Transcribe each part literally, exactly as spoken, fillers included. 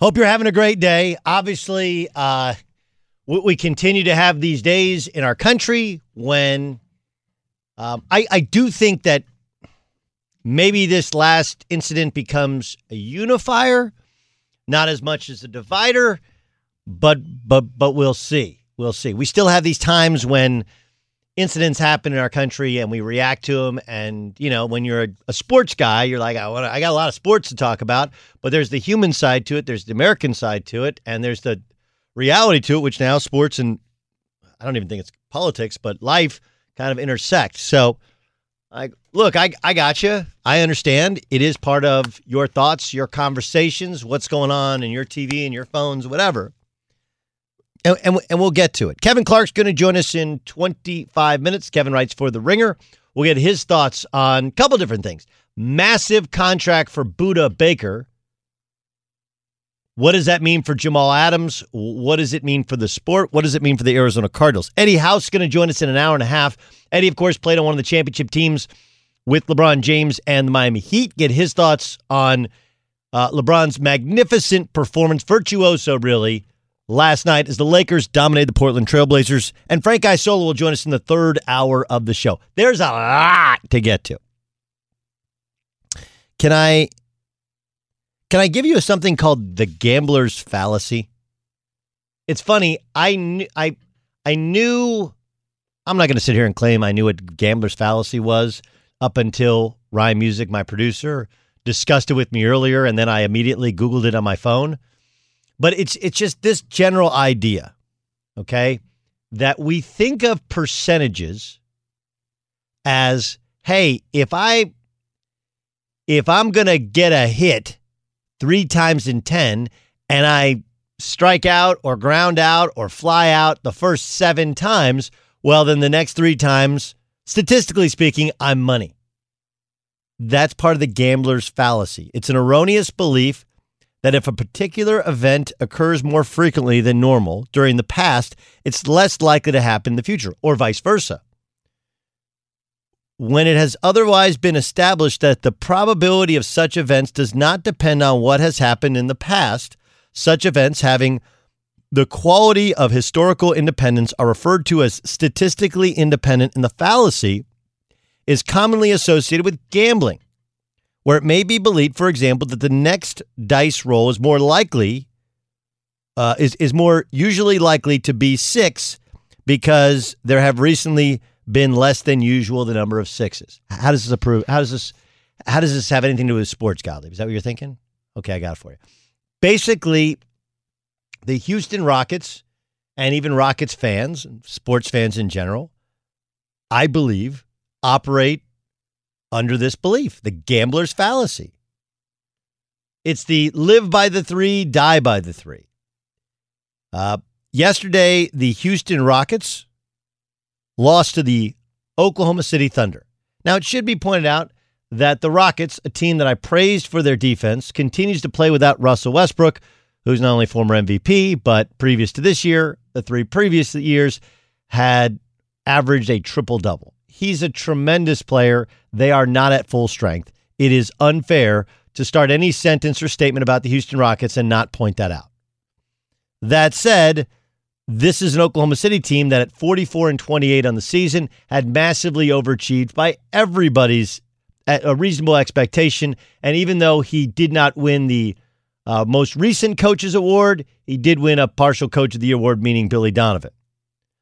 Hope you're having a great day. Obviously, uh, we, we continue to have these days in our country when um, I, I do think that maybe this last incident becomes a unifier, not as much as a divider, but but but we'll see. We'll see. We still have these times when incidents happen in our country and we react to them. And, you know, when you're a, a sports guy, you're like, I, wanna, I got a lot of sports to talk about. But there's the human side to it. There's the American side to it. And there's the reality to it, which now sports and I don't even think it's politics, but life kind of intersect. So, I, look, I, I gotcha. I understand. It is part of your thoughts, your conversations, what's going on in your T V and your phones, whatever. And, and and we'll get to it. Kevin Clark's going to join us in twenty-five minutes. Kevin writes for The Ringer. We'll get his thoughts on a couple different things. Massive contract for Budda Baker. What does that mean for Jamal Adams? What does it mean for the sport? What does it mean for the Arizona Cardinals? Eddie House is going to join us in an hour and a half. Eddie, of course, played on one of the championship teams with LeBron James and the Miami Heat. Get his thoughts on uh, LeBron's magnificent performance, virtuoso, really, last night as the Lakers dominated the Portland Trailblazers. And Frank Isola will join us in the third hour of the show. There's a lot to get to. Can I can I give you something called the gambler's fallacy? It's funny. I knew, I I knew I'm not going to sit here and claim I knew what gambler's fallacy was up until Ryan Music, my producer, discussed it with me earlier, and then I immediately Googled it on my phone. But it's it's just this general idea, okay, that we think of percentages as, hey, if I if I'm gonna get a hit three times in ten and I strike out or ground out or fly out the first seven times, well, then the next three times, statistically speaking, I'm money. That's part of the gambler's fallacy. It's an erroneous belief that if a particular event occurs more frequently than normal during the past, it's less likely to happen in the future, or vice versa, when it has otherwise been established that the probability of such events does not depend on what has happened in the past. Such events having the quality of historical independence are referred to as statistically independent, and the fallacy is commonly associated with gambling, where it may be believed, for example, that the next dice roll is more likely, uh, is, is more usually likely to be six because there have recently been less than usual the number of sixes. How does this approve? How does this? How does this have anything to do with sports, Gottlieb? Is that what you're thinking? Okay, I got it for you. Basically, the Houston Rockets, and even Rockets fans, sports fans in general, I believe, operate under this belief, the gambler's fallacy. It's the live by the three, die by the three. Uh, yesterday, the Houston Rockets lost to the Oklahoma City Thunder. Now, it should be pointed out that the Rockets, a team that I praised for their defense, continues to play without Russell Westbrook, who's not only former M V P, but previous to this year, the three previous years, had averaged a triple-double. He's a tremendous player. They are not at full strength. It is unfair to start any sentence or statement about the Houston Rockets and not point that out. That said, this is an Oklahoma City team that at forty-four and twenty-eight on the season had massively overachieved by everybody's at a reasonable expectation. And even though he did not win the uh, most recent coaches award, he did win a partial coach of the year award, meaning Billy Donovan.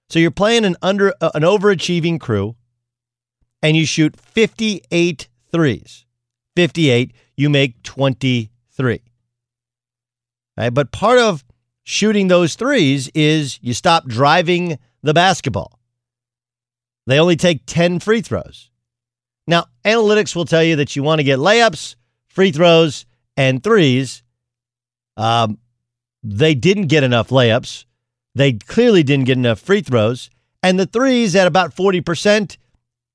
So you're playing an under uh, an overachieving crew, and you shoot fifty-eight threes. fifty-eight, you make twenty-three. All right, but part of shooting those threes is you stop driving the basketball. They only take ten free throws. Now, analytics will tell you that you want to get layups, free throws, and threes. Um, they didn't get enough layups. They clearly didn't get enough free throws. And the threes at about forty percent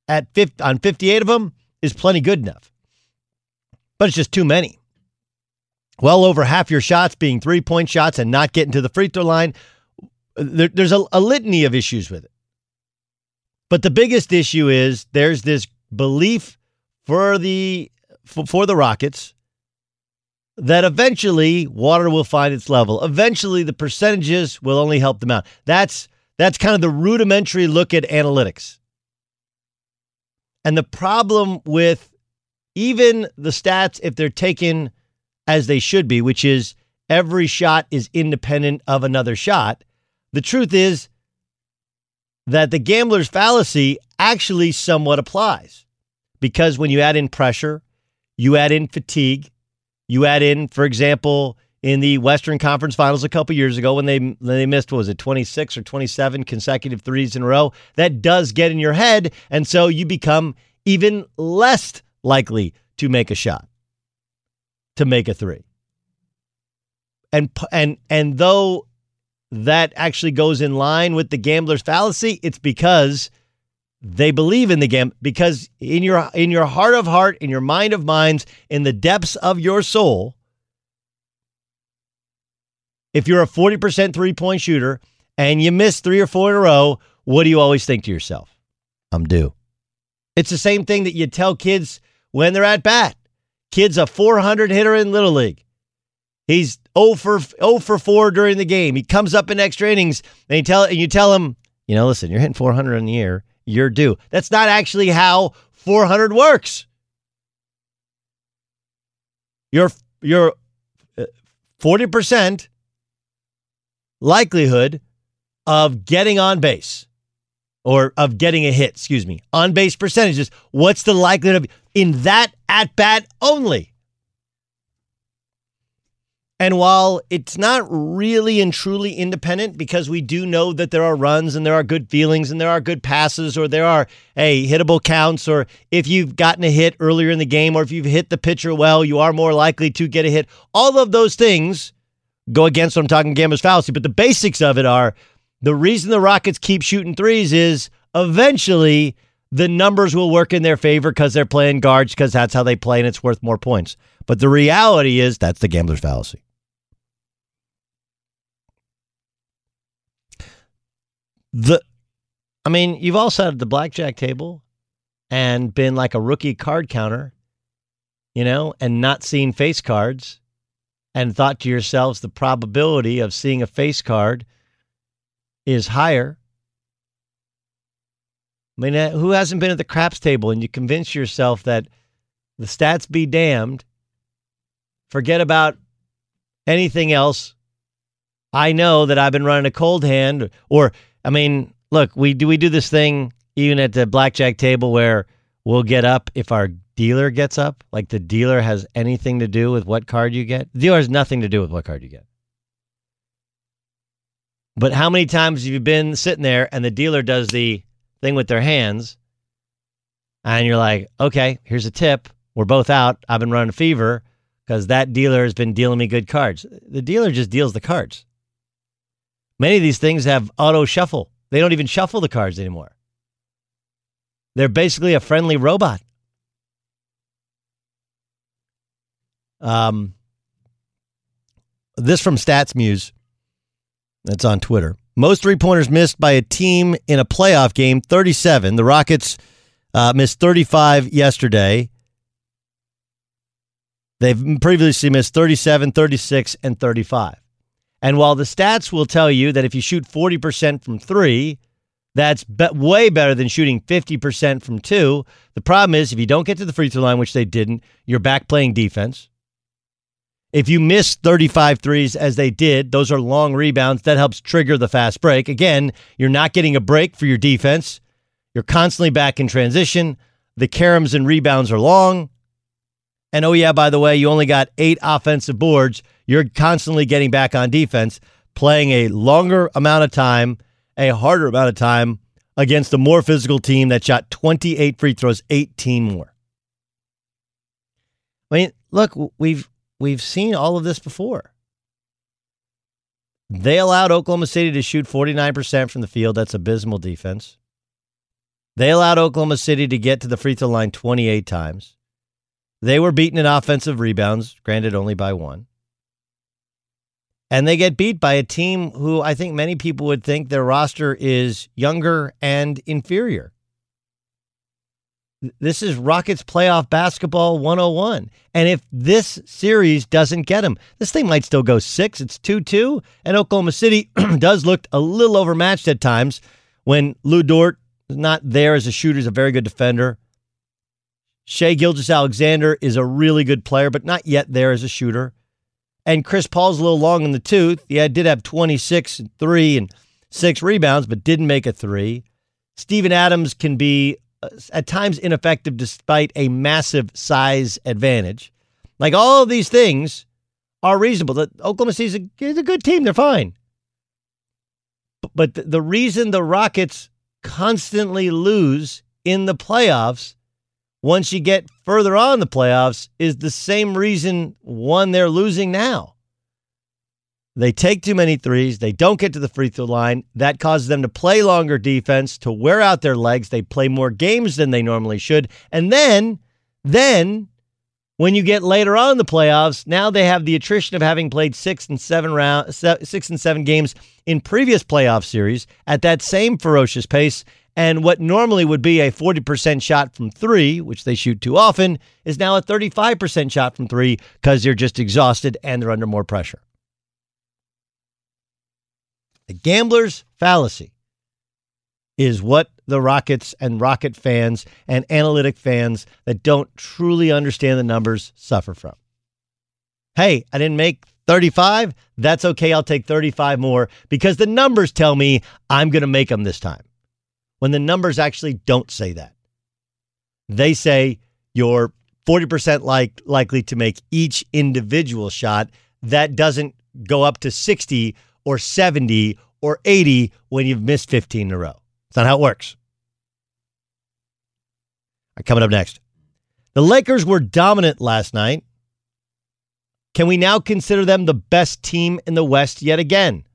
at fifty, on fifty-eight of them is plenty good enough. But it's just too many. Well over half your shots being three-point shots and not getting to the free throw line. There, there's a, a litany of issues with it. But the biggest issue is there's this belief for the for the Rockets that eventually water will find its level. Eventually, the percentages will only help them out. That's that's kind of the rudimentary look at analytics. And the problem with even the stats, if they're taken as they should be, which is every shot is independent of another shot, the truth is that the gambler's fallacy actually somewhat applies, because when you add in pressure, you add in fatigue, you add in, for example, in the Western Conference Finals a couple years ago when they when they missed, what was it, twenty-six or twenty-seven consecutive threes in a row, that does get in your head, and so you become even less likely to make a shot, to make a three. And and and though that actually goes in line with the gambler's fallacy, it's because they believe in the game, because in your in your heart of heart, in your mind of minds, in the depths of your soul, if you're a forty percent three-point shooter and you miss three or four in a row, what do you always think to yourself? I'm due. It's the same thing that you tell kids when they're at bat. Kid's a four hundred hitter in Little League. He's oh for four during the game. He comes up in extra innings, and you tell, and you tell him, you know, listen, you're hitting four hundred in the year. You're due. That's not actually how four hundred works. Your your forty percent likelihood of getting on base, or of getting a hit, excuse me, on base percentages. What's the likelihood of in that at bat only? And while it's not really and truly independent, because we do know that there are runs and there are good feelings and there are good passes, or there are, hey, hittable counts, or if you've gotten a hit earlier in the game, or if you've hit the pitcher well, you are more likely to get a hit. All of those things go against what I'm talking gambler's fallacy, but the basics of it are the reason the Rockets keep shooting threes is eventually the numbers will work in their favor because they're playing guards, because that's how they play and it's worth more points. But the reality is that's the gambler's fallacy. The, I mean, you've all sat at the blackjack table and been like a rookie card counter, you know, and not seen face cards and thought to yourselves the probability of seeing a face card is higher. I mean, who hasn't been at the craps table and you convince yourself that the stats be damned, forget about anything else. I know that I've been running a cold hand, or, I mean, look, we do we do this thing even at the blackjack table where we'll get up if our dealer gets up, like the dealer has anything to do with what card you get. The dealer has nothing to do with what card you get. But how many times have you been sitting there and the dealer does the thing with their hands and you're like, okay, here's a tip. We're both out. I've been running a fever because that dealer has been dealing me good cards. The dealer just deals the cards. Many of these things have auto shuffle. They don't even shuffle the cards anymore. They're basically a friendly robot. Um, this from Stats Muse. That's on Twitter. Most three-pointers missed by a team in a playoff game, thirty-seven. The Rockets uh, missed thirty-five yesterday. They've previously missed thirty-seven, thirty-six, and thirty-five. And while the stats will tell you that if you shoot forty percent from three, that's be- way better than shooting fifty percent from two, the problem is if you don't get to the free throw line, which they didn't, you're back playing defense. If you miss thirty-five threes as they did, those are long rebounds. That helps trigger the fast break. Again, you're not getting a break for your defense. You're constantly back in transition. The caroms and rebounds are long. And oh yeah, by the way, you only got eight offensive boards. You're constantly getting back on defense, playing a longer amount of time, a harder amount of time against a more physical team that shot twenty-eight free throws, eighteen more. I mean, look, we've we've seen all of this before. They allowed Oklahoma City to shoot forty-nine percent from the field. That's abysmal defense. They allowed Oklahoma City to get to the free throw line twenty-eight times. They were beaten in offensive rebounds, granted only by one. And they get beat by a team who I think many people would think their roster is younger and inferior. This is Rockets playoff basketball one oh one. And if this series doesn't get them, this thing might still go six. It's two two. And Oklahoma City does look a little overmatched at times when Lou Dort is not there as a shooter. He's a very good defender. Shai Gilgeous-Alexander is a really good player, but not yet there as a shooter. And Chris Paul's a little long in the tooth. Yeah, did have twenty-six and three and six rebounds, but didn't make a three. Steven Adams can be at times ineffective despite a massive size advantage. Like all of these things are reasonable. The Oklahoma City is a good team. They're fine. But the reason the Rockets constantly lose in the playoffs once you get further on in the playoffs is the same reason, one, they're losing now. They take too many threes. They don't get to the free throw line. That causes them to play longer defense, to wear out their legs. They play more games than they normally should. And then, then when you get later on in the playoffs, now they have the attrition of having played six and seven round, six and seven games in previous playoff series at that same ferocious pace. And what normally would be a forty percent shot from three, which they shoot too often, is now a thirty-five percent shot from three because they're just exhausted and they're under more pressure. The gambler's fallacy is what the Rockets and Rocket fans and analytic fans that don't truly understand the numbers suffer from. Hey, I didn't make thirty-five. That's okay. I'll take thirty-five more because the numbers tell me I'm going to make them this time. When the numbers actually don't say that. They say you're forty percent like, likely to make each individual shot. That doesn't go up to sixty or seventy or eighty when you've missed fifteen in a row. That's not how it works. All right, coming up next. The Lakers were dominant last night. Can we now consider them the best team in the West yet again?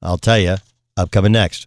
I'll tell you, upcoming next.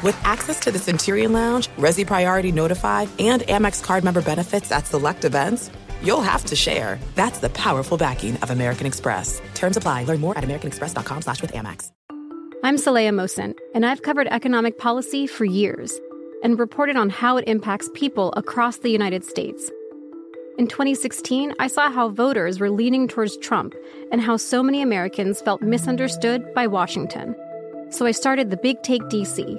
With access to the Centurion Lounge, Resi Priority Notified, and Amex card member benefits at select events, you'll have to share. That's the powerful backing of American Express. Terms apply. Learn more at americanexpress.com slash with Amex. I'm Saleha Mohsen, and I've covered economic policy for years and reported on how it impacts people across the United States. In twenty sixteen, I saw how voters were leaning towards Trump and how so many Americans felt misunderstood by Washington. So I started The Big Take D C.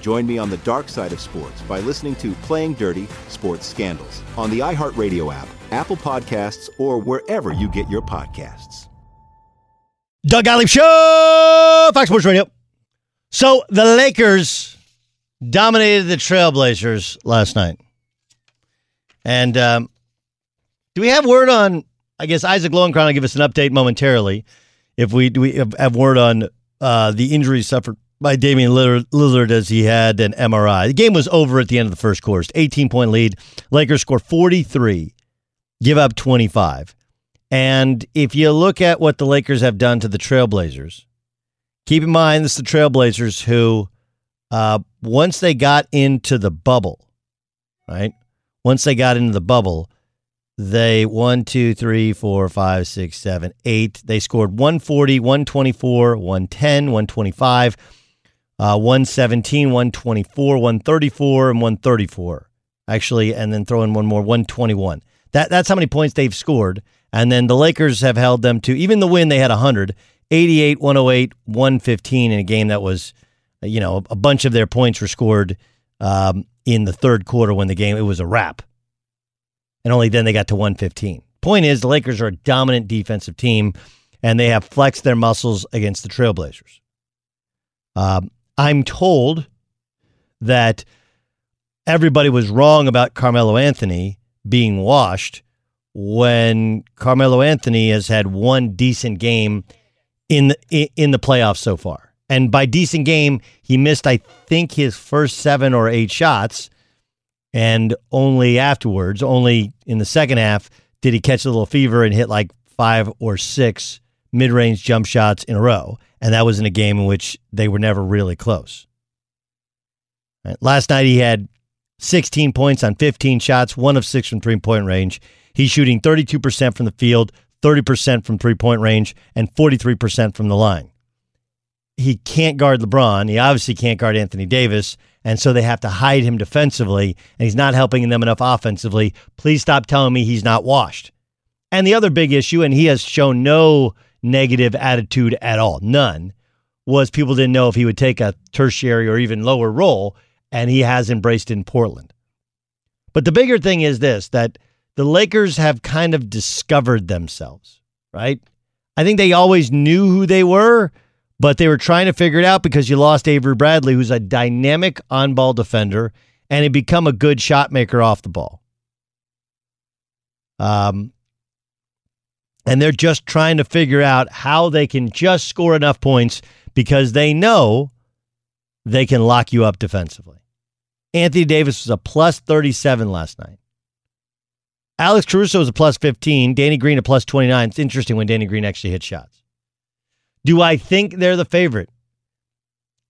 Join me on the dark side of sports by listening to Playing Dirty Sports Scandals on the iHeartRadio app, Apple Podcasts, or wherever you get your podcasts. Doug Gottlieb Show, Fox Sports Radio. So the Lakers dominated the Trailblazers last night. And um, do we have word on, I guess, Isaac Lowenkron will give us an update momentarily. If we do we have word on uh, the injuries suffered by Damian Lillard as he had an M R I. The game was over at the end of the first quarter. eighteen-point lead. Lakers score forty-three, give up twenty-five. And if you look at what the Lakers have done to the Trailblazers, keep in mind this is the Trailblazers who, uh, once they got into the bubble, right? Once they got into the bubble, they one, two, three, four, five, six, seven, eight. They scored one forty, one twenty-four, one ten, one twenty-five. Uh, one seventeen, one twenty-four, one thirty-four, and one thirty-four, actually, and then throw in one more, one twenty-one. That That's how many points they've scored, and then the Lakers have held them to, even the win, they had one hundred, eighty-eight, one oh eight, one fifteen in a game that was, you know, a bunch of their points were scored um, in the third quarter when the game, it was a wrap, and only then they got to one fifteen. Point is, the Lakers are a dominant defensive team, and they have flexed their muscles against the Trailblazers. Um, I'm told that everybody was wrong about Carmelo Anthony being washed when Carmelo Anthony has had one decent game in the, in the playoffs so far. And by decent game, he missed, I think, his first seven or eight shots. And only afterwards, only in the second half, did he catch a little fever and hit like five or six mid-range jump shots in a row. And that was in a game in which they were never really close. Right. Last night he had sixteen points on fifteen shots, one of six from three-point range. He's shooting thirty-two percent from the field, thirty percent from three-point range, and forty-three percent from the line. He can't guard LeBron. He obviously can't guard Anthony Davis, and so they have to hide him defensively, and he's not helping them enough offensively. Please stop telling me he's not washed. And the other big issue, and he has shown no negative attitude at all, none, was people didn't know if he would take a tertiary or even lower role, and he has embraced in Portland. But the bigger thing is this, that the Lakers have kind of discovered themselves, right? I think they always knew who they were, but they were trying to figure it out because you lost Avery Bradley, who's a dynamic on-ball defender, and had become a good shot maker off the ball. Um, and they're just trying to figure out how they can just score enough points because they know they can lock you up defensively. Anthony Davis was a plus thirty-seven last night. Alex Caruso was a plus fifteen. Danny Green a plus twenty-nine. It's interesting when Danny Green actually hits shots. Do I think they're the favorite?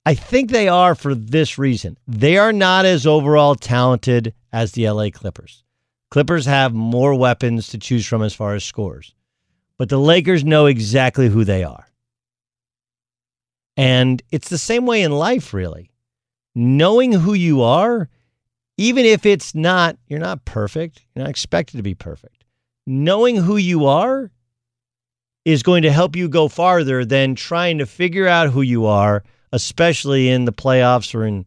I think they are for this reason. They are not as overall talented as the L A Clippers. Clippers have more weapons to choose from as far as scores. But the Lakers know exactly who they are. And it's the same way in life, really. Knowing who you are, even if it's not, you're not perfect, you're not expected to be perfect. Knowing who you are is going to help you go farther than trying to figure out who you are, especially in the playoffs or in,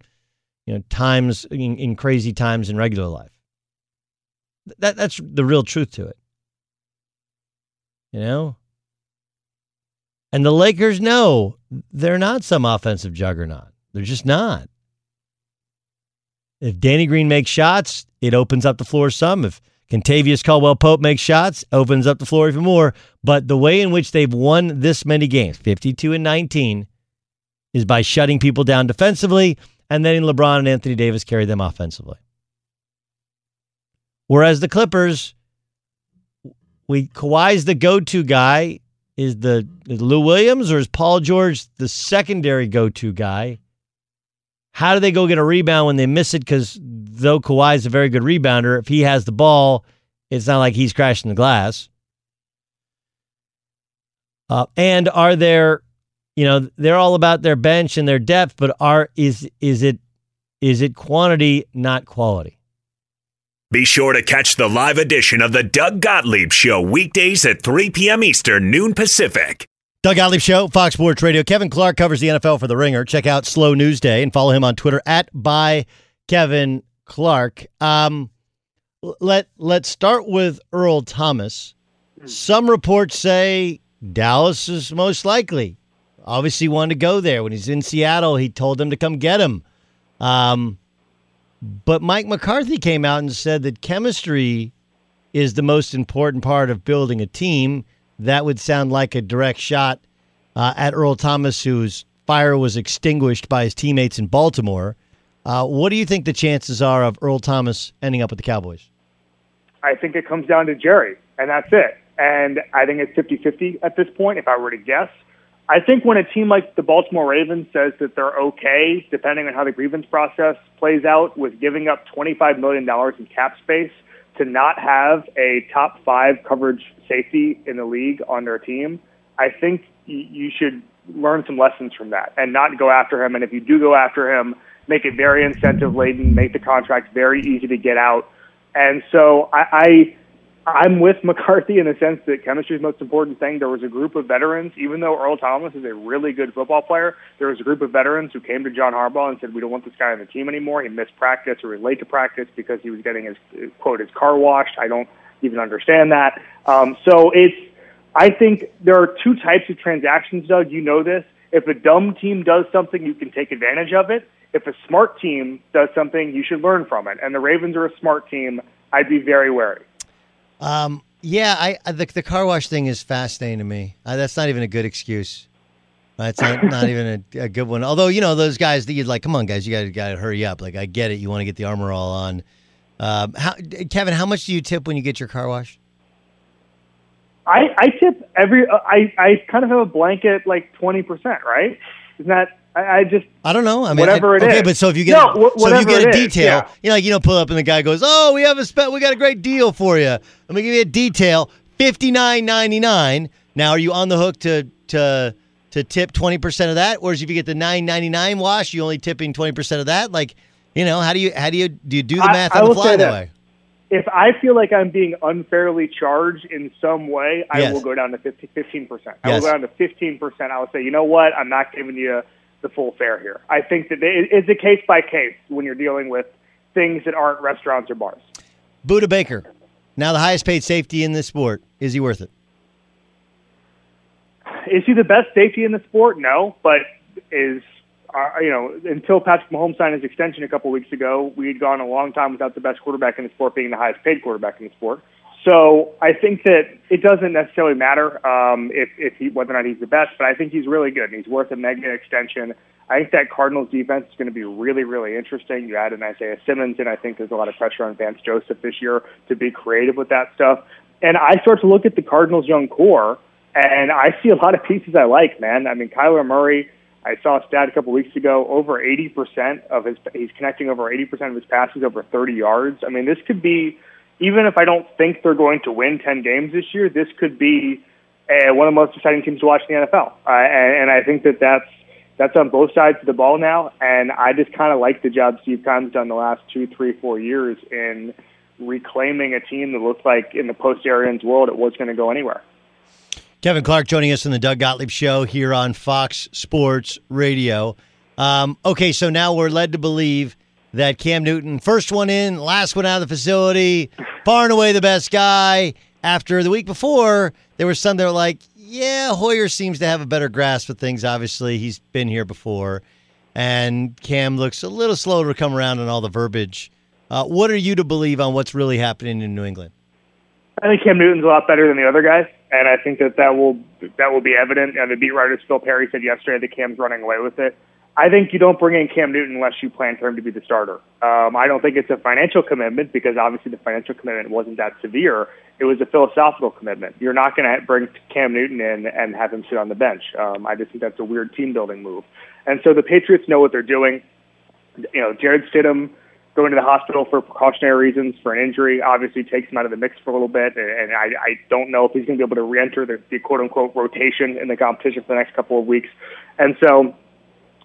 you know, times, in, in crazy times in regular life. That that's the real truth to it. You know? And the Lakers know they're not some offensive juggernaut. They're just not. If Danny Green makes shots, it opens up the floor some. If Kentavious Caldwell-Pope makes shots, opens up the floor even more. But the way in which they've won this many games, fifty-two and nineteen, is by shutting people down defensively and then LeBron and Anthony Davis carry them offensively. Whereas the Clippers, we Kawhi's the go-to guy. Is the is Lou Williams or is Paul George the secondary go-to guy? How do they go get a rebound when they miss it? Because though Kawhi is a very good rebounder, if he has the ball, it's not like he's crashing the glass. Uh, and are there, you know, they're all about their bench and their depth, but are is is it is it quantity, not quality? Be sure to catch the live edition of the Doug Gottlieb Show weekdays at three p.m. Eastern, noon Pacific. Doug Gottlieb Show, Fox Sports Radio. Kevin Clark covers the N F L for The Ringer. Check out Slow News Day and follow him on Twitter at by Kevin Clark. Um, let, let's start with Earl Thomas. Some reports say Dallas is most likely. Obviously wanted to go there. When he's in Seattle, he told them to come get him. Um But Mike McCarthy came out and said that chemistry is the most important part of building a team. That would sound like a direct shot uh, at Earl Thomas, whose fire was extinguished by his teammates in Baltimore. Uh, what do you think the chances are of Earl Thomas ending up with the Cowboys? I think it comes down to Jerry, and that's it. And I think it's fifty-fifty at this point, if I were to guess. I think when a team like the Baltimore Ravens says that they're okay, depending on how the grievance process plays out, with giving up twenty-five million dollars in cap space to not have a top five coverage safety in the league on their team, I think you should learn some lessons from that and not go after him. And if you do go after him, make it very incentive-laden, make the contract very easy to get out. And so I... I I'm with McCarthy in the sense that chemistry is the most important thing. There was a group of veterans, even though Earl Thomas is a really good football player, there was a group of veterans who came to John Harbaugh and said, we don't want this guy on the team anymore. He missed practice or was late to practice because he was getting his, quote, his car washed. I don't even understand that. Um, so it's, I think there are two types of transactions, Doug. You know this. If a dumb team does something, you can take advantage of it. If a smart team does something, you should learn from it. And the Ravens are a smart team. I'd be very wary. Um, yeah, I, I the, the car wash thing is fascinating to me. Uh, that's not even a good excuse. That's not, not even a, a good one. Although, you know, those guys that you'd like, come on, guys, you got to got to hurry up. Like, I get it. You want to get the armor all on. Uh, how, Kevin, how much do you tip when you get your car washed? I, I tip every uh, – I, I kind of have a blanket, like, twenty percent, right? Isn't that – I just – I don't know. I mean, whatever I, it okay, is. Okay, but so if you get, no, a, wh- so if you get a detail, is, yeah. you know, like, you don't pull up and the guy goes, oh, we have a spe- we got a great deal for you. Let me give you a detail, fifty-nine ninety-nine. Now, are you on the hook to to to tip twenty percent of that? Or if you get the nine ninety-nine wash, you only tipping twenty percent of that? Like, you know, how do you how do you do, you do the math I, on I the fly that way? If I feel like I'm being unfairly charged in some way, I yes. will go down to fifteen percent. Yes. I will go down to fifteen percent. I will say, you know what? I'm not giving you the full fare here. I think that it's a case by case when you're dealing with things that aren't restaurants or bars. Budda Baker, now the highest paid safety in this sport. Is he worth it? Is he the best safety in the sport? No, but is... Uh, you know, until Patrick Mahomes signed his extension a couple weeks ago, we'd gone a long time without the best quarterback in the sport being the highest paid quarterback in the sport. So I think that it doesn't necessarily matter um, if, if he, whether or not he's the best, but I think he's really good, and he's worth a mega extension. I think that Cardinals defense is going to be really, really interesting. You add an Isaiah Simmons, and I think there's a lot of pressure on Vance Joseph this year to be creative with that stuff. And I start to look at the Cardinals' young core, and I see a lot of pieces I like, man. I mean, Kyler Murray, I saw a stat a couple weeks ago, over eighty percent of his, he's connecting over eighty percent of his passes over thirty yards. I mean, this could be, even if I don't think they're going to win ten games this year, this could be uh, one of the most exciting teams to watch in the N F L. Uh, and, and I think that that's, that's on both sides of the ball now. And I just kind of like the job Steve Kahn's done the last two, three, four years in reclaiming a team that looked like in the post-Arians world, it was going to go anywhere. Kevin Clark joining us on the Doug Gottlieb Show here on Fox Sports Radio. Um, okay, so now we're led to believe that Cam Newton, first one in, last one out of the facility, far and away the best guy. After the week before, there was some that were like, yeah, Hoyer seems to have a better grasp of things. Obviously, he's been here before, and Cam looks a little slow to come around on all the verbiage. Uh, what are you to believe on what's really happening in New England? I think Cam Newton's a lot better than the other guys. And I think that that will, that will be evident. And the beat writers, Phil Perry, said yesterday that Cam's running away with it. I think you don't bring in Cam Newton unless you plan for him to be the starter. Um, I don't think it's a financial commitment because obviously the financial commitment wasn't that severe. It was a philosophical commitment. You're not going to bring Cam Newton in and have him sit on the bench. Um, I just think that's a weird team-building move. And so the Patriots know what they're doing. You know, Jared Stidham going to the hospital for precautionary reasons for an injury obviously takes him out of the mix for a little bit, and I, I don't know if he's going to be able to reenter the, the quote-unquote rotation in the competition for the next couple of weeks. And so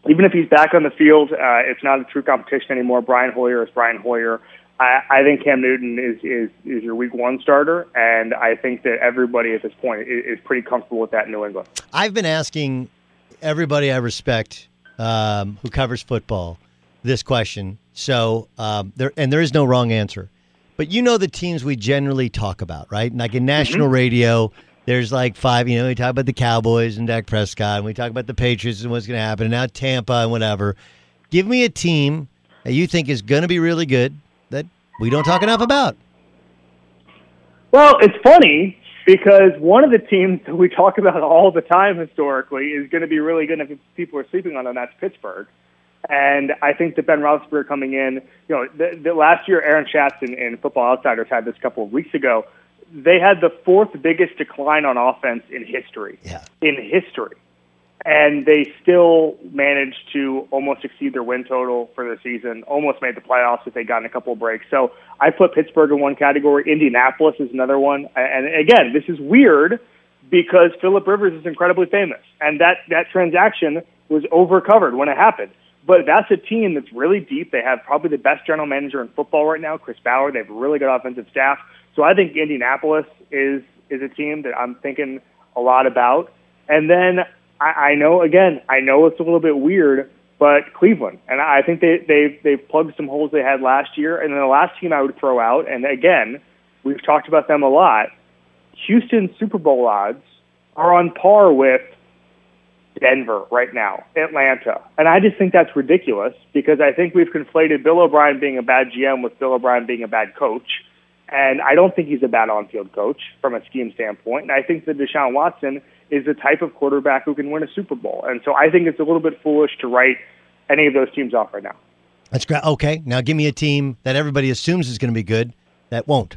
even if he's back on the field, uh, it's not a true competition anymore. Brian Hoyer is Brian Hoyer. I, I think Cam Newton is, is, is your week one starter, and I think that everybody at this point is, is pretty comfortable with that in New England. I've been asking everybody I respect um, who covers football this question. So um, there, and there is no wrong answer, but you know the teams we generally talk about, right? Like in national mm-hmm. radio, there's like five. You know, we talk about the Cowboys and Dak Prescott, and we talk about the Patriots and what's going to happen, and now Tampa and whatever. Give me a team that you think is going to be really good that we don't talk enough about. Well, it's funny because one of the teams that we talk about all the time historically is going to be really good if people are sleeping on them. That's Pittsburgh. And I think that Ben Roethlisberger coming in, you know, the, the last year Aaron Schatz and, and Football Outsiders had this a couple of weeks ago. They had the fourth biggest decline on offense in history, yeah. in history. And they still managed to almost exceed their win total for the season, almost made the playoffs if they got in a couple of breaks. So I put Pittsburgh in one category. Indianapolis is another one. And again, this is weird because Phillip Rivers is incredibly famous. And that, that transaction was overcovered when it happened. But that's a team that's really deep. They have probably the best general manager in football right now, Chris Ballard. They have a really good offensive staff. So I think Indianapolis is is a team that I'm thinking a lot about. And then I, I know, again, I know it's a little bit weird, but Cleveland. And I think they, they've, they've plugged some holes they had last year. And then the last team I would throw out, and again, we've talked about them a lot, Houston Super Bowl odds are on par with Denver right now, Atlanta. And I just think that's ridiculous because I think we've conflated Bill O'Brien being a bad G M with Bill O'Brien being a bad coach. And I don't think he's a bad on-field coach from a scheme standpoint. And I think that Deshaun Watson is the type of quarterback who can win a Super Bowl. And so I think it's a little bit foolish to write any of those teams off right now. That's great. Okay, now give me a team that everybody assumes is going to be good that won't.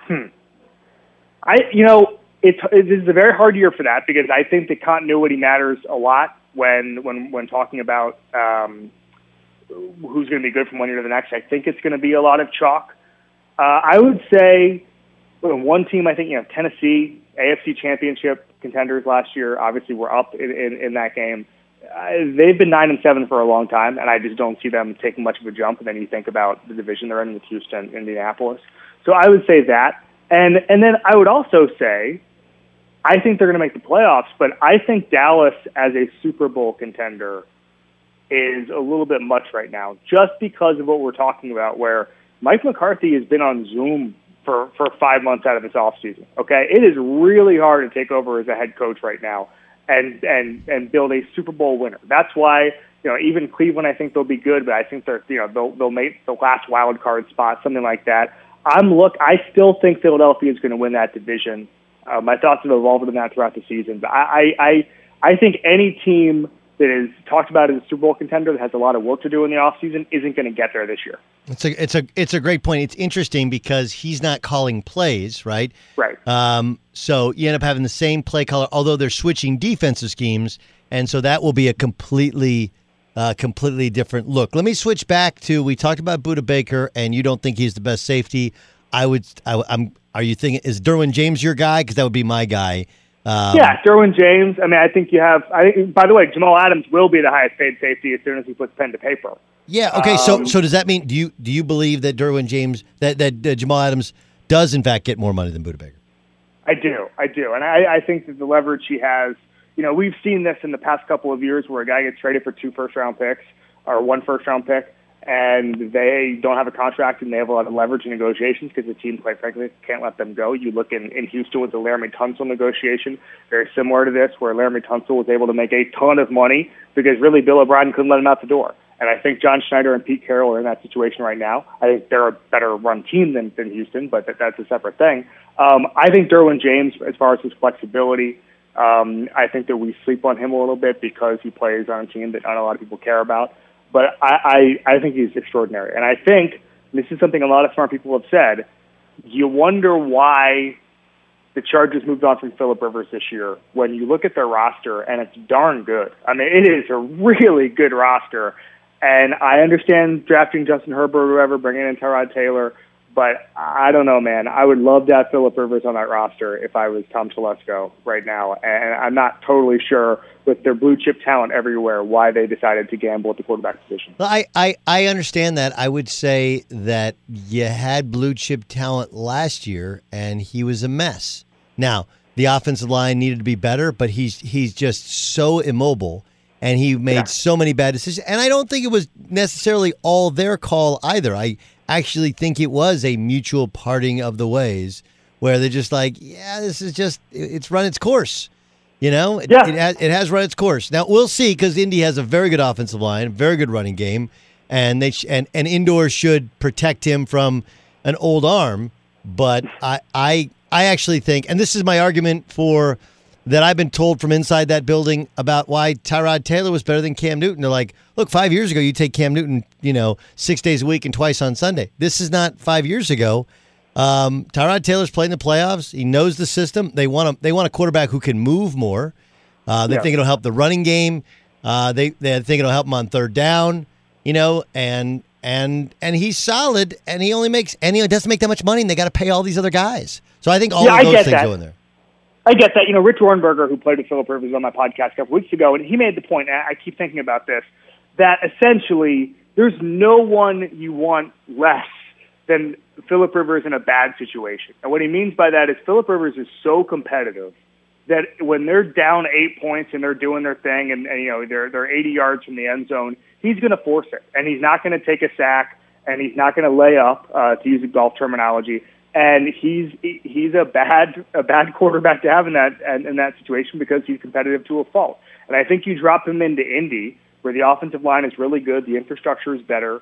Hmm. I, you know, it's it's a very hard year for that because I think that continuity matters a lot when when when talking about um, who's going to be good from one year to the next. I think it's going to be a lot of chalk. Uh, I would say one team. I think you know Tennessee, A F C Championship contenders last year. Obviously, were up in, in, in that game. Uh, they've been nine and seven for a long time, and I just don't see them taking much of a jump. And then you think about the division they're in with Houston, Indianapolis. So I would say that, and and then I would also say, I think they're going to make the playoffs, but I think Dallas as a Super Bowl contender is a little bit much right now, just because of what we're talking about, where Mike McCarthy has been on Zoom for, for five months out of this offseason. Okay, it is really hard to take over as a head coach right now and and and build a Super Bowl winner. That's why, you know, even Cleveland, I think they'll be good, but I think they're, you know, they'll they'll make the last wild card spot, something like that. I'm look. I still think Philadelphia is going to win that division. Uh, my thoughts have evolved on that throughout the season. But I, I, I think any team that is talked about as a Super Bowl contender that has a lot of work to do in the offseason isn't going to get there this year. It's a, it's a, it's a great point. It's interesting because he's not calling plays, right? Right. Um, so you end up having the same play caller, although they're switching defensive schemes, and so that will be a completely, uh, completely different look. Let me switch back to we talked about Budda Baker, and you don't think he's the best safety. I would. I, I'm. Are you thinking, is Derwin James your guy? Because that would be my guy. Um, yeah, Derwin James. I mean, I think you have, I, by the way, Jamal Adams will be the highest paid safety as soon as he puts pen to paper. Yeah, okay, um, so so does that mean, do you do you believe that Derwin James, that, that uh, Jamal Adams does, in fact, get more money than Budda Baker? I do, I do. And I, I think that the leverage he has, you know, we've seen this in the past couple of years where a guy gets traded for two first-round picks or one first-round pick, and they don't have a contract and they have a lot of leverage in negotiations because the team, quite frankly, can't let them go. You look in, in Houston with the Laramie Tunsil negotiation, very similar to this, where Laramie Tunsil was able to make a ton of money because really Bill O'Brien couldn't let him out the door. And I think John Schneider and Pete Carroll are in that situation right now. I think they're a better run team than, than Houston, but that, that's a separate thing. Um, I think Derwin James, as far as his flexibility, um, I think that we sleep on him a little bit because he plays on a team that not a lot of people care about. But I, I, I think he's extraordinary. And I think this is something a lot of smart people have said. You wonder why the Chargers moved on from Phillip Rivers this year when you look at their roster, and it's darn good. I mean, it is a really good roster. And I understand drafting Justin Herbert or whoever, bringing in Tyrod Taylor, but I don't know, man. I would love to have Phillip Rivers on that roster if I was Tom Telesco right now. And I'm not totally sure with their blue-chip talent everywhere why they decided to gamble at the quarterback position. Well, I, I, I understand that. I would say that you had blue-chip talent last year, and he was a mess. Now, the offensive line needed to be better, but he's he's just so immobile, and he made yeah. so many bad decisions. And I don't think it was necessarily all their call either. I actually think it was a mutual parting of the ways where they're just like, yeah, this is just, it's run its course. You know, it, yeah. it, has, it has run its course. Now, we'll see, because Indy has a very good offensive line, very good running game, and they sh- and, and Indoor should protect him from an old arm. But I, I I actually think, and this is my argument for that I've been told from inside that building about why Tyrod Taylor was better than Cam Newton. They're like, look, five years ago, you take Cam Newton, you know, six days a week and twice on Sunday. This is not five years ago. Um, Tyrod Taylor's playing the playoffs. He knows the system. They want a, they want a quarterback who can move more. Uh, they yeah. think it'll help the running game. Uh, they they think it'll help him on third down. You know, and and and he's solid. And he only makes and he doesn't make that much money. And they got to pay all these other guys. So I think all yeah, of those things that. go in there. I get that. You know, Rich Warnberger, who played with Phillip Rivers on my podcast a couple weeks ago, and he made the point. And I keep thinking about this, that essentially there's no one you want less than Phillip Rivers in a bad situation. And what he means by that is Phillip Rivers is so competitive that when they're down eight points and they're doing their thing and, and you know, they're, they're eighty yards from the end zone, he's going to force it. And he's not going to take a sack and he's not going to lay up, uh, to use the golf terminology. And he's he's a bad a bad quarterback to have in that in that situation because he's competitive to a fault. And I think you drop him into Indy, where the offensive line is really good, the infrastructure is better,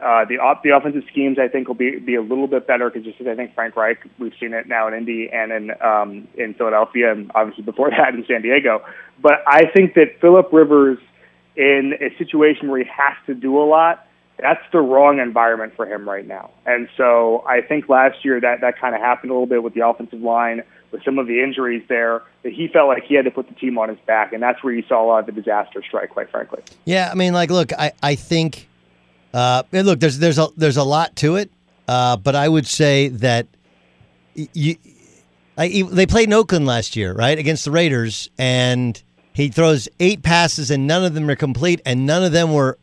uh, the op- the offensive schemes I think will be be a little bit better because just as I think Frank Reich, we've seen it now in Indy and in um, in Philadelphia, and obviously before that in San Diego. But I think that Phillip Rivers, in a situation where he has to do a lot, that's the wrong environment for him right now. And so I think last year that, that kind of happened a little bit with the offensive line, with some of the injuries there, that he felt like he had to put the team on his back, and that's where you saw a lot of the disaster strike, quite frankly. Yeah, I mean, like, look, I, I think uh, – look, there's there's a, there's a lot to it, uh, but I would say that you, I, they played in Oakland last year, right, against the Raiders, and he throws eight passes, and none of them are complete, and none of them were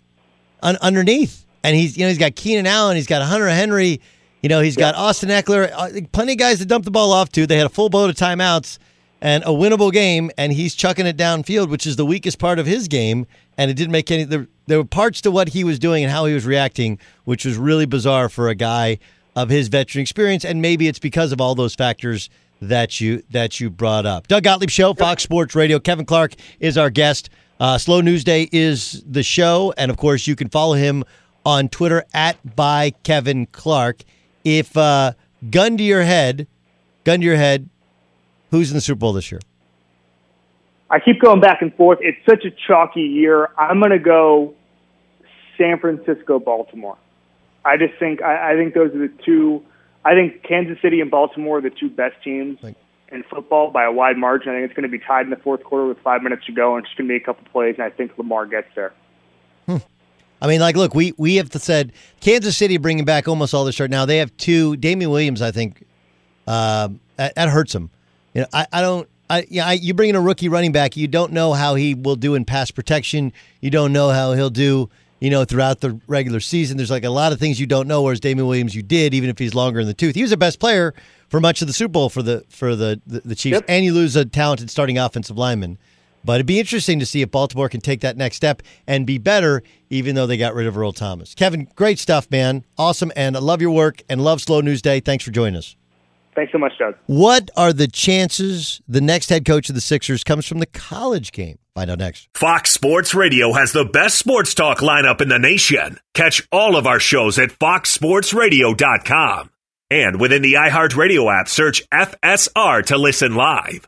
un- underneath. And he's, you know, he's got Keenan Allen, he's got Hunter Henry, you know, he's yeah. got Austin Eckler, plenty of guys to dump the ball off to. They had a full boat of timeouts and a winnable game, and he's chucking it downfield, which is the weakest part of his game. And it didn't make any. There, there were parts to what he was doing and how he was reacting, which was really bizarre for a guy of his veteran experience. And maybe it's because of all those factors that you that you brought up. Doug Gottlieb Show, Fox Sports Radio. Kevin Clark is our guest. Uh, Slow News Day is the show, and of course, you can follow him on Twitter at by Kevin Clark. If uh, gun to your head, gun to your head, who's in the Super Bowl this year? I keep going back and forth. It's such a chalky year. I'm going to go San Francisco, Baltimore. I just think I, I think those are the two. I think Kansas City and Baltimore are the two best teams Thank- in football by a wide margin. I think it's going to be tied in the fourth quarter with five minutes to go, and it's just going to be a couple plays, and I think Lamar gets there. Hmm. I mean, like, look, we, we have said Kansas City bringing back almost all their start now. They have two. Damian Williams, I think, uh, that, that hurts him. You know, I, I don't. I, yeah, I, you bring in a rookie running back, you don't know how he will do in pass protection. You don't know how he'll do, you know, throughout the regular season. There's like a lot of things you don't know. Whereas Damian Williams, you did, even if he's longer in the tooth. He was the best player for much of the Super Bowl for the for the the, the Chiefs, yep. And you lose a talented starting offensive lineman. But it'd be interesting to see if Baltimore can take that next step and be better, even though they got rid of Earl Thomas. Kevin, great stuff, man. Awesome, and I love your work and love Slow News Day. Thanks for joining us. Thanks so much, Doug. What are the chances the next head coach of the Sixers comes from the college game? Find out next. Fox Sports Radio has the best sports talk lineup in the nation. Catch all of our shows at fox sports radio dot com. And within the iHeartRadio app, search F S R to listen live.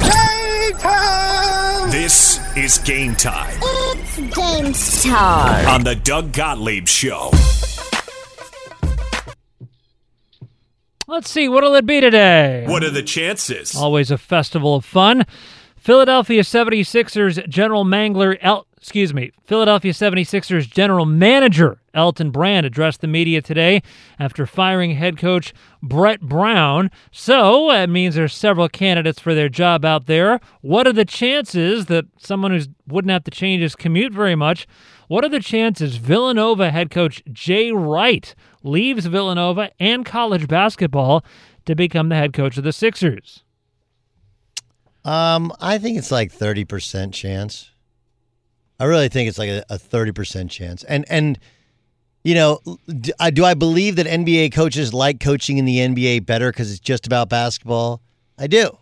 Game time! This is game time. It's game time on the Doug Gottlieb Show. Let's see, what'll it be today? What are the chances? Always a festival of fun. Philadelphia 76ers general mangler El- excuse me, Philadelphia 76ers general manager Elton Brand addressed the media today after firing head coach Brett Brown. So that means there's several candidates for their job out there. What are the chances that someone who wouldn't have to change his commute very much, what are the chances Villanova head coach Jay Wright leaves Villanova and college basketball to become the head coach of the Sixers? Um, I think it's like thirty percent chance. I really think it's like a, a thirty percent chance. And, and you know, do I, do I believe that N B A coaches like coaching in the N B A better because it's just about basketball? I do.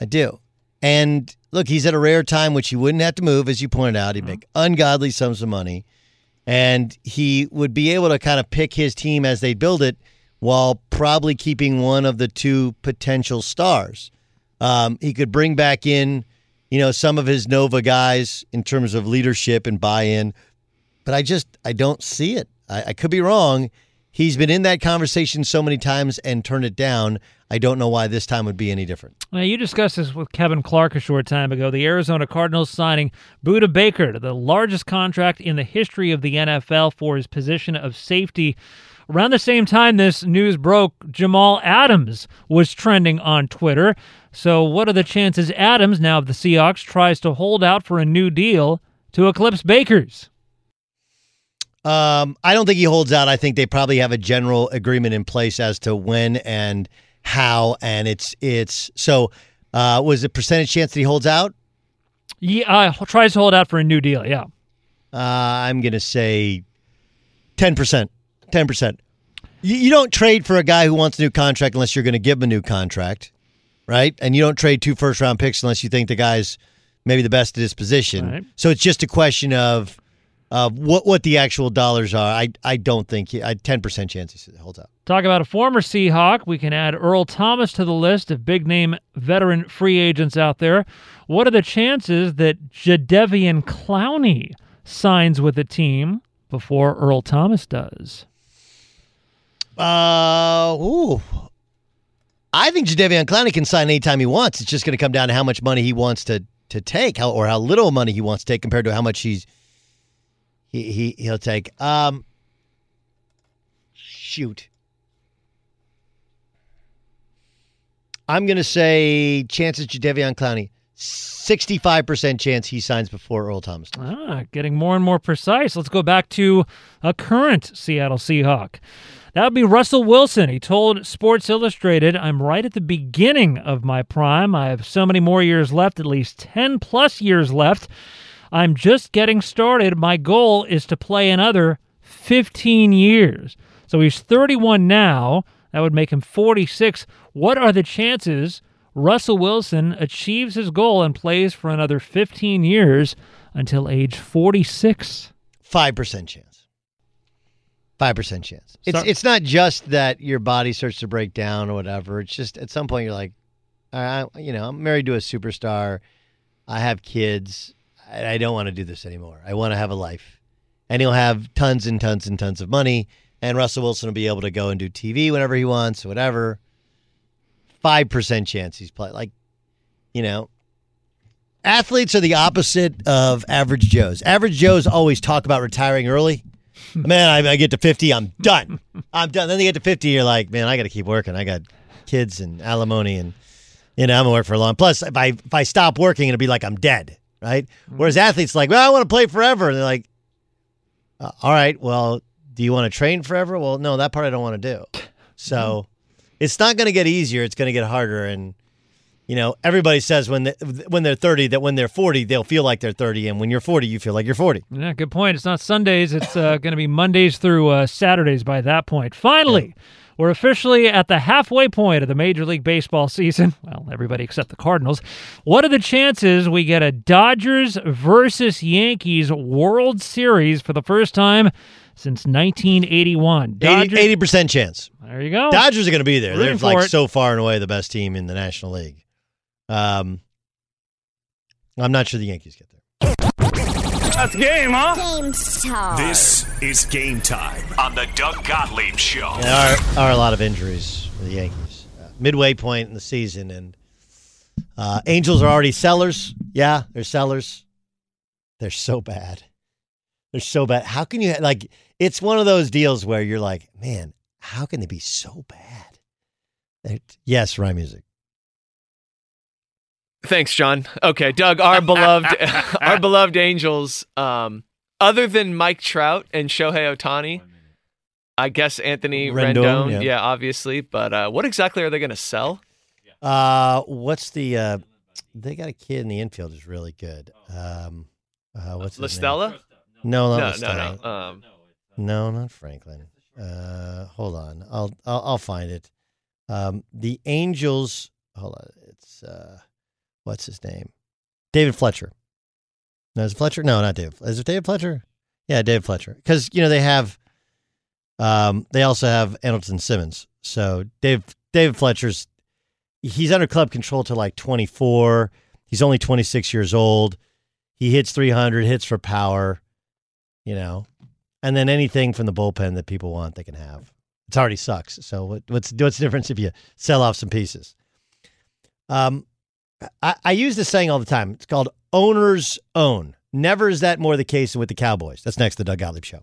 I do. And, look, he's at a rare time, which he wouldn't have to move, as you pointed out. He'd make ungodly sums of money. And he would be able to kind of pick his team as they build it while probably keeping one of the two potential stars. Um, he could bring back in, you know, some of his Nova guys in terms of leadership and buy-in. But I just, I don't see it. I, I could be wrong. He's been in that conversation so many times and turned it down. I don't know why this time would be any different. Now, you discussed this with Kevin Clark a short time ago. The Arizona Cardinals signing Budda Baker to the largest contract in the history of the N F L for his position of safety. Around the same time this news broke, Jamal Adams was trending on Twitter. So what are the chances Adams, now of the Seahawks, tries to hold out for a new deal to eclipse Baker's? Um, I don't think he holds out. I think they probably have a general agreement in place as to when and how, and it's it's so. Uh, was it percentage chance that he holds out? Yeah, uh, tries to hold out for a new deal. Yeah, uh, I'm gonna say ten percent. Ten percent. You, you don't trade for a guy who wants a new contract unless you're going to give him a new contract, right? And you don't trade two first round picks unless you think the guy's maybe the best at his position. Right. So it's just a question of uh, what what the actual dollars are. I I don't think he, I ten percent chance he holds out. Talk about a former Seahawk. We can add Earl Thomas to the list of big name veteran free agents out there. What are the chances that Jadeveon Clowney signs with a team before Earl Thomas does? Uh, ooh. I think Jadeveon Clowney can sign anytime he wants. It's just going to come down to how much money he wants to, to take, how, or how little money he wants to take compared to how much he's he, he he'll take. Um, shoot, I'm going to say chances Jadeveon Clowney. sixty-five percent chance he signs before Earl Thomas. Ah, getting more and more precise. Let's go back to a current Seattle Seahawk. That would be Russell Wilson. He told Sports Illustrated, "I'm right at the beginning of my prime. I have so many more years left, at least ten plus years left. I'm just getting started. My goal is to play another fifteen years. So he's thirty-one now. That would make him forty-six. What are the chances Russell Wilson achieves his goal and plays for another fifteen years until age forty-six. five percent chance. five percent chance. It's so, it's not just that your body starts to break down or whatever. It's just at some point you're like, I, you know, I'm married to a superstar. I have kids. I, I don't want to do this anymore. I want to have a life. And he'll have tons and tons and tons of money. And Russell Wilson will be able to go and do T V whenever he wants, whatever. five percent chance he's playing. Like, you know, athletes are the opposite of average Joes. Average Joes always talk about retiring early. Man, I, I get to fifty, I'm done. I'm done. Then they get to fifty, you're like, man, I got to keep working. I got kids and alimony and, you know, I'm going to work for a long. Plus, if I, if I stop working, it'll be like I'm dead, right? Whereas athletes are like, well, I want to play forever. And they're like, uh, all right, well, do you want to train forever? Well, no, that part I don't want to do. So it's not going to get easier. It's going to get harder. And, you know, everybody says when they, when they're thirty that when they're forty, they'll feel like they're thirty. And when you're forty, you feel like you're forty. Yeah, good point. It's not Sundays. It's uh, going to be Mondays through uh, Saturdays by that point. Finally, yeah. We're officially at the halfway point of the Major League Baseball season. Well, everybody except the Cardinals. What are the chances we get a Dodgers versus Yankees World Series for the first time since nineteen eighty-one? Dodgers, eighty percent chance. There you go. Dodgers are going to be there. They're like it. So far and away the best team in the National League. Um, I'm not sure the Yankees get there. That's game, huh? Game time. This is game time on the Doug Gottlieb Show. There are, are a lot of injuries for the Yankees. Uh, midway point in the season, and uh, Angels are already sellers. Yeah, they're sellers. They're so bad. They're so bad. How can you, like, it's one of those deals where you're like, man, how can they be so bad? They're, yes, Ryan Music. Thanks, John. Okay, Doug, our beloved our beloved Angels, um, other than Mike Trout and Shohei Ohtani, I guess Anthony Rendon, Rendon yeah. yeah, obviously, but uh, what exactly are they going to sell? Uh, what's the, uh, they got a kid in the infield who's really good. Um, uh, what's his Listella? Name? No, not no, Listella. No, no. Um, no, not Franklin. Uh, hold on. I'll, I'll, I'll find it. Um, the Angels, hold on, it's, uh, what's his name? David Fletcher. No, is it Fletcher? No, not David. Is it David Fletcher? Yeah, David Fletcher. Because, you know, they have, um, they also have Andrelton Simmons. So Dave, David Fletcher's, he's under club control to like twenty-four. He's only twenty-six years old. He hits three hundred, hits for power, you know. And then anything from the bullpen that people want, they can have. It already sucks. So what, what's, what's the difference if you sell off some pieces? Um, I, I use this saying all the time. It's called owners own. Never is that more the case with the Cowboys. That's next to the Doug Gottlieb Show.